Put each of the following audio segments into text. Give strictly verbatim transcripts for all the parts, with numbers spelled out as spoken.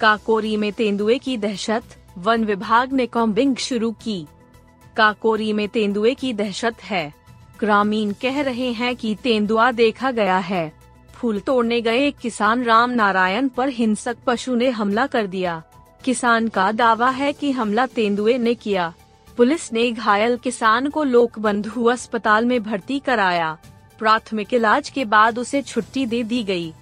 काकोरी में तेंदुए की दहशत, वन विभाग ने कॉम्बिंग शुरू की। काकोरी में तेंदुए की दहशत है, ग्रामीण कह रहे हैं कि तेंदुआ देखा गया है। फूल तोड़ने गए एक किसान राम नारायण पर हिंसक पशु ने हमला कर दिया। किसान का दावा है कि हमला तेंदुए ने किया। पुलिस ने घायल किसान को लोकबंधु अस्पताल में भर्ती कराया। प्राथमिक इलाज के बाद उसे छुट्टी दे दी गई।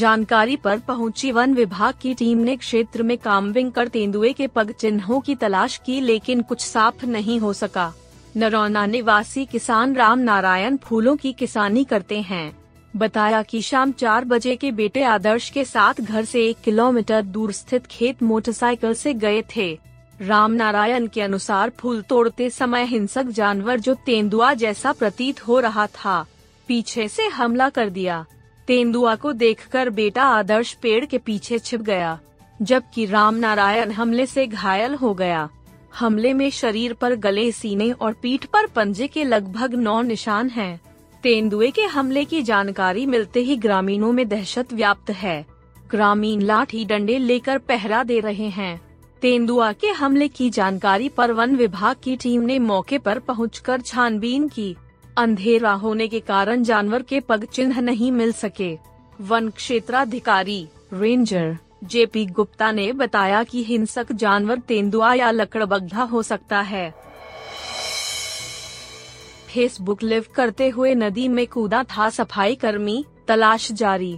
जानकारी पर पहुंची वन विभाग की टीम ने क्षेत्र में काम्बिंग कर तेंदुए के पग चिन्हों की तलाश की, लेकिन कुछ साफ नहीं हो सका। नरौना निवासी किसान राम नारायण फूलों की किसानी करते हैं। बताया कि शाम चार बजे के बेटे आदर्श के साथ घर से एक किलोमीटर दूर स्थित खेत मोटरसाइकिल से गए थे। राम नारायण के अनुसार फूल तोड़ते समय हिंसक जानवर, जो तेंदुआ जैसा प्रतीत हो रहा था, पीछे से हमला कर दिया। तेंदुआ को देखकर बेटा आदर्श पेड़ के पीछे छिप गया, जबकि राम नारायण हमले से घायल हो गया। हमले में शरीर पर, गले, सीने और पीठ पर पंजे के लगभग नौ निशान हैं। तेंदुए के हमले की जानकारी मिलते ही ग्रामीणों में दहशत व्याप्त है। ग्रामीण लाठी डंडे लेकर पहरा दे रहे हैं। तेंदुआ के हमले की जानकारी पर वन विभाग की टीम ने मौके पर पहुंचकर छानबीन की। अंधेरा होने के कारण जानवर के पग चिन्ह नहीं मिल सके। वन क्षेत्राधिकारी रेंजर जेपी गुप्ता ने बताया कि हिंसक जानवर तेंदुआ या लकड़बग्घा हो सकता है। फेसबुक लिव करते हुए नदी में कूदा था सफाई कर्मी, तलाश जारी।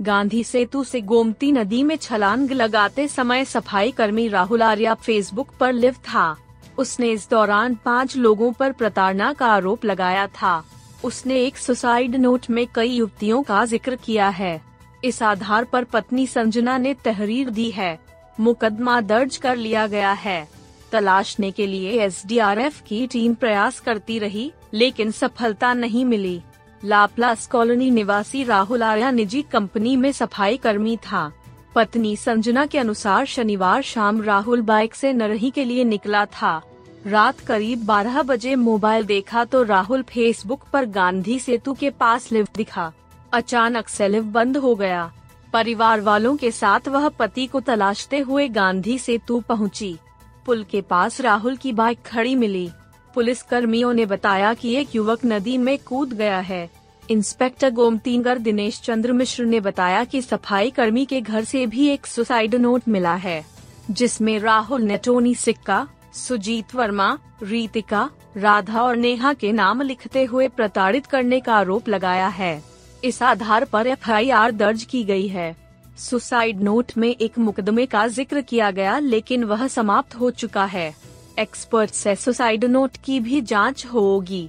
गांधी सेतु से गोमती नदी में छलांग लगाते समय सफाई कर्मी राहुल आर्या फेसबुक पर लिव था। उसने इस दौरान पाँच लोगों पर प्रताड़ना का आरोप लगाया था। उसने एक सुसाइड नोट में कई युवतियों का जिक्र किया है। इस आधार पर पत्नी संजना ने तहरीर दी है। मुकदमा दर्ज कर लिया गया है। तलाशने के लिए एसडीआरएफ की टीम प्रयास करती रही, लेकिन सफलता नहीं मिली। लाप्लास कॉलोनी निवासी राहुल आर्या निजी कंपनी में सफाई कर्मी था। पत्नी संजना के अनुसार शनिवार शाम राहुल बाइक से नरही के लिए निकला था। रात करीब बारह बजे मोबाइल देखा तो राहुल फेसबुक पर गांधी सेतु के पास लिव दिखा। अचानक से लिव बंद हो गया। परिवार वालों के साथ वह पति को तलाशते हुए गांधी सेतु पहुंची। पुल के पास राहुल की बाइक खड़ी मिली। पुलिस कर्मियों ने बताया कि एक युवक नदी में कूद गया है। इंस्पेक्टर गोमतीनगर दिनेश चंद्र मिश्र ने बताया कि सफाई कर्मी के घर से भी एक सुसाइड नोट मिला है, जिसमें राहुल ने टोनी सिक्का, सुजीत वर्मा, रीतिका, राधा और नेहा के नाम लिखते हुए प्रताड़ित करने का आरोप लगाया है। इस आधार पर एफआईआर दर्ज की गई है। सुसाइड नोट में एक मुकदमे का जिक्र किया गया, लेकिन वह समाप्त हो चुका है। एक्सपर्ट से सुसाइड नोट की भी जाँच होगी।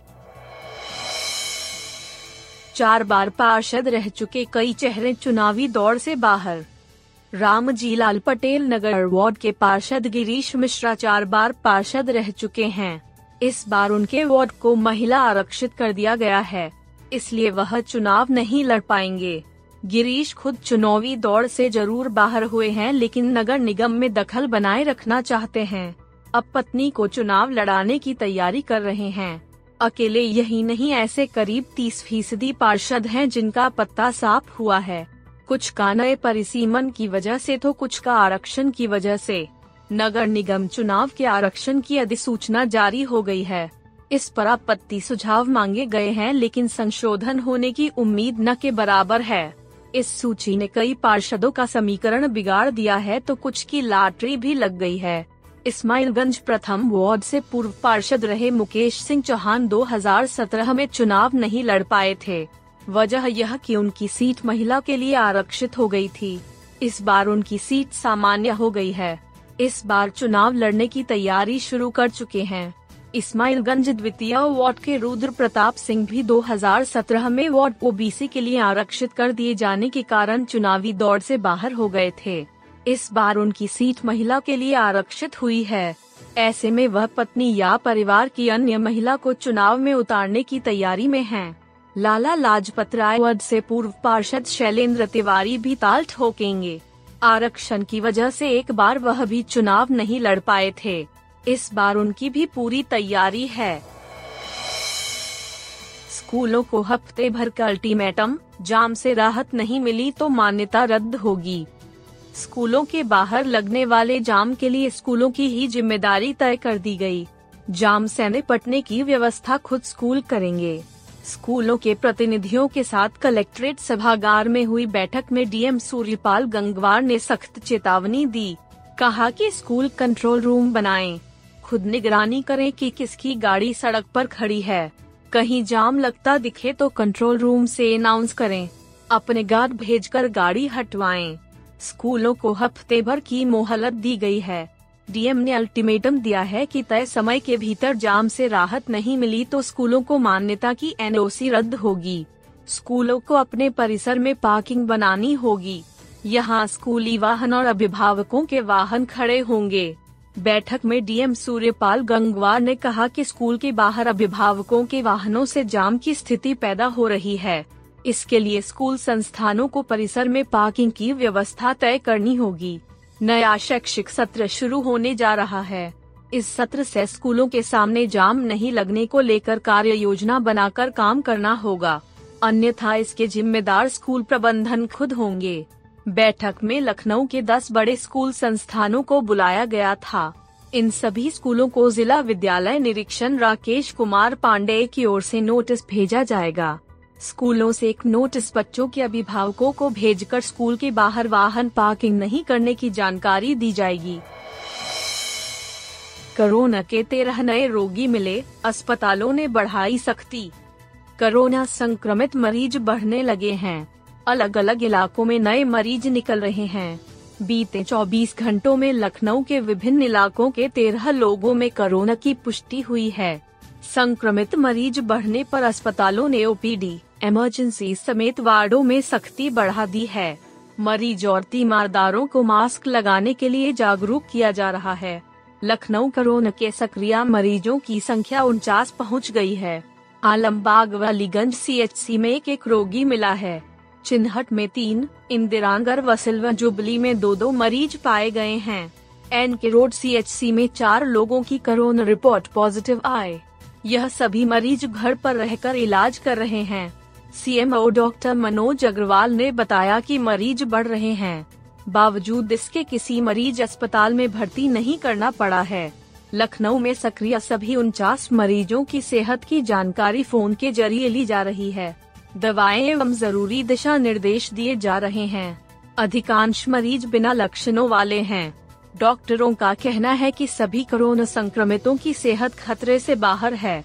चार बार पार्षद रह चुके कई चेहरे चुनावी दौड़ से बाहर। रामजीलाल पटेल नगर वार्ड के पार्षद गिरीश मिश्रा चार बार पार्षद रह चुके हैं। इस बार उनके वार्ड को महिला आरक्षित कर दिया गया है, इसलिए वह चुनाव नहीं लड़ पाएंगे। गिरीश खुद चुनावी दौड़ से जरूर बाहर हुए हैं, लेकिन नगर निगम में दखल बनाए रखना चाहते हैं। अब पत्नी को चुनाव लड़ाने की तैयारी कर रहे हैं। अकेले यही नहीं, ऐसे करीब तीस फीसदी पार्षद हैं जिनका पत्ता साफ हुआ है। कुछ का नए परिसीमन की वजह से तो कुछ का आरक्षण की वजह से। नगर निगम चुनाव के आरक्षण की अधिसूचना जारी हो गई है। इस पर आपत्ति सुझाव मांगे गए हैं, लेकिन संशोधन होने की उम्मीद न के बराबर है। इस सूची ने कई पार्षदों का समीकरण बिगाड़ दिया है, तो कुछ की लॉटरी भी लग गई है। इस्माइलगंज प्रथम वार्ड से पूर्व पार्षद रहे मुकेश सिंह चौहान दो हज़ार सत्रह में चुनाव नहीं लड़ पाए थे। वजह यह कि उनकी सीट महिला के लिए आरक्षित हो गई थी। इस बार उनकी सीट सामान्य हो गई है। इस बार चुनाव लड़ने की तैयारी शुरू कर चुके हैं। इस्माइलगंज द्वितीय वार्ड के रुद्र प्रताप सिंह भी दो हज़ार सत्रह में वार्ड ओबीसी के लिए आरक्षित कर दिए जाने के कारण चुनावी दौड़ से बाहर हो गए थे। इस बार उनकी सीट महिला के लिए आरक्षित हुई है। ऐसे में वह पत्नी या परिवार की अन्य महिला को चुनाव में उतारने की तैयारी में हैं। लाला लाजपत राय वध से पूर्व पार्षद शैलेंद्र तिवारी भी ताल ठोकेंगे। आरक्षण की वजह से एक बार वह भी चुनाव नहीं लड़ पाए थे, इस बार उनकी भी पूरी तैयारी है। स्कूलों को हफ्ते भर का अल्टीमेटम, जाम से राहत नहीं मिली तो मान्यता रद्द होगी। स्कूलों के बाहर लगने वाले जाम के लिए स्कूलों की ही जिम्मेदारी तय कर दी गई। जाम से निपटने की व्यवस्था खुद स्कूल करेंगे। स्कूलों के प्रतिनिधियों के साथ कलेक्ट्रेट सभागार में हुई बैठक में डीएम सूर्यपाल गंगवार ने सख्त चेतावनी दी। कहा कि स्कूल कंट्रोल रूम बनाएं, खुद निगरानी करें कि किसकी गाड़ी सड़क पर खड़ी है, कहीं जाम लगता दिखे तो कंट्रोल रूम से अनाउंस करें, अपने गार्ड भेजकर गाड़ी हटवाएं। स्कूलों को हफ्ते भर की मोहलत दी गई है। डीएम ने अल्टीमेटम दिया है कि तय समय के भीतर जाम से राहत नहीं मिली तो स्कूलों को मान्यता की एनओसी रद्द होगी। स्कूलों को अपने परिसर में पार्किंग बनानी होगी, यहाँ स्कूली वाहन और अभिभावकों के वाहन खड़े होंगे। बैठक में डीएम सूर्यपाल गंगवार ने कहा कि स्कूल के बाहर अभिभावकों के वाहनों से जाम की स्थिति पैदा हो रही है, इसके लिए स्कूल संस्थानों को परिसर में पार्किंग की व्यवस्था तय करनी होगी। नया शैक्षिक सत्र शुरू होने जा रहा है, इस सत्र से स्कूलों के सामने जाम नहीं लगने को लेकर कार्य योजना बनाकर काम करना होगा, अन्यथा इसके जिम्मेदार स्कूल प्रबंधन खुद होंगे। बैठक में लखनऊ के दस बड़े स्कूल संस्थानों को बुलाया गया था। इन सभी स्कूलों को जिला विद्यालय निरीक्षण राकेश कुमार पांडेय की ओर से नोटिस भेजा जाएगा। स्कूलों से एक नोटिस बच्चों के अभिभावकों को भेजकर स्कूल के बाहर वाहन पार्किंग नहीं करने की जानकारी दी जाएगी। कोरोना के तेरह नए रोगी मिले, अस्पतालों ने बढ़ाई सख्ती। कोरोना संक्रमित मरीज बढ़ने लगे हैं, अलग अलग इलाकों में नए मरीज निकल रहे हैं। बीते चौबीस घंटों में लखनऊ के विभिन्न इलाकों के तेरह लोगों में कोरोना की पुष्टि हुई है। संक्रमित मरीज बढ़ने पर अस्पतालों ने ओपीडी, इमरजेंसी समेत वार्डों में सख्ती बढ़ा दी है। मरीज और तीमारदारों को मास्क लगाने के लिए जागरूक किया जा रहा है। लखनऊ कोरोना के सक्रिय मरीजों की संख्या उनचास पहुंच गई है। आलमबाग व अलीगंज सीएचसी में एक एक रोगी मिला है। चिन्हट में तीन, इंदिरानगर व सिल्वर जुबली में दो दो मरीज पाए गए हैं। एन के रोड सीएचसी में चार लोगों की कोरोना रिपोर्ट पॉजिटिव आए। यह सभी मरीज घर पर रहकर इलाज कर रहे हैं। सीएमओ डॉक्टर मनोज अग्रवाल ने बताया कि मरीज बढ़ रहे हैं, बावजूद इसके किसी मरीज अस्पताल में भर्ती नहीं करना पड़ा है। लखनऊ में सक्रिय सभी उनचास मरीजों की सेहत की जानकारी फोन के जरिए ली जा रही है। दवाएं एवं जरूरी दिशा निर्देश दिए जा रहे हैं। अधिकांश मरीज बिना लक्षणों वाले हैं। डॉक्टरों का कहना है कि सभी कोरोना संक्रमितों की सेहत खतरे से बाहर है।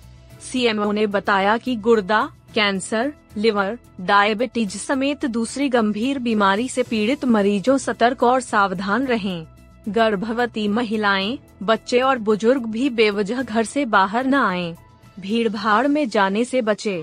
सीएमओ ने बताया कि गुर्दा कैंसर, लिवर, डायबिटीज समेत दूसरी गंभीर बीमारी से पीड़ित मरीजों सतर्क और सावधान रहें। गर्भवती महिलाएं, बच्चे और बुजुर्ग भी बेवजह घर से बाहर न आएं। भीड़भाड़ में जाने से बचें।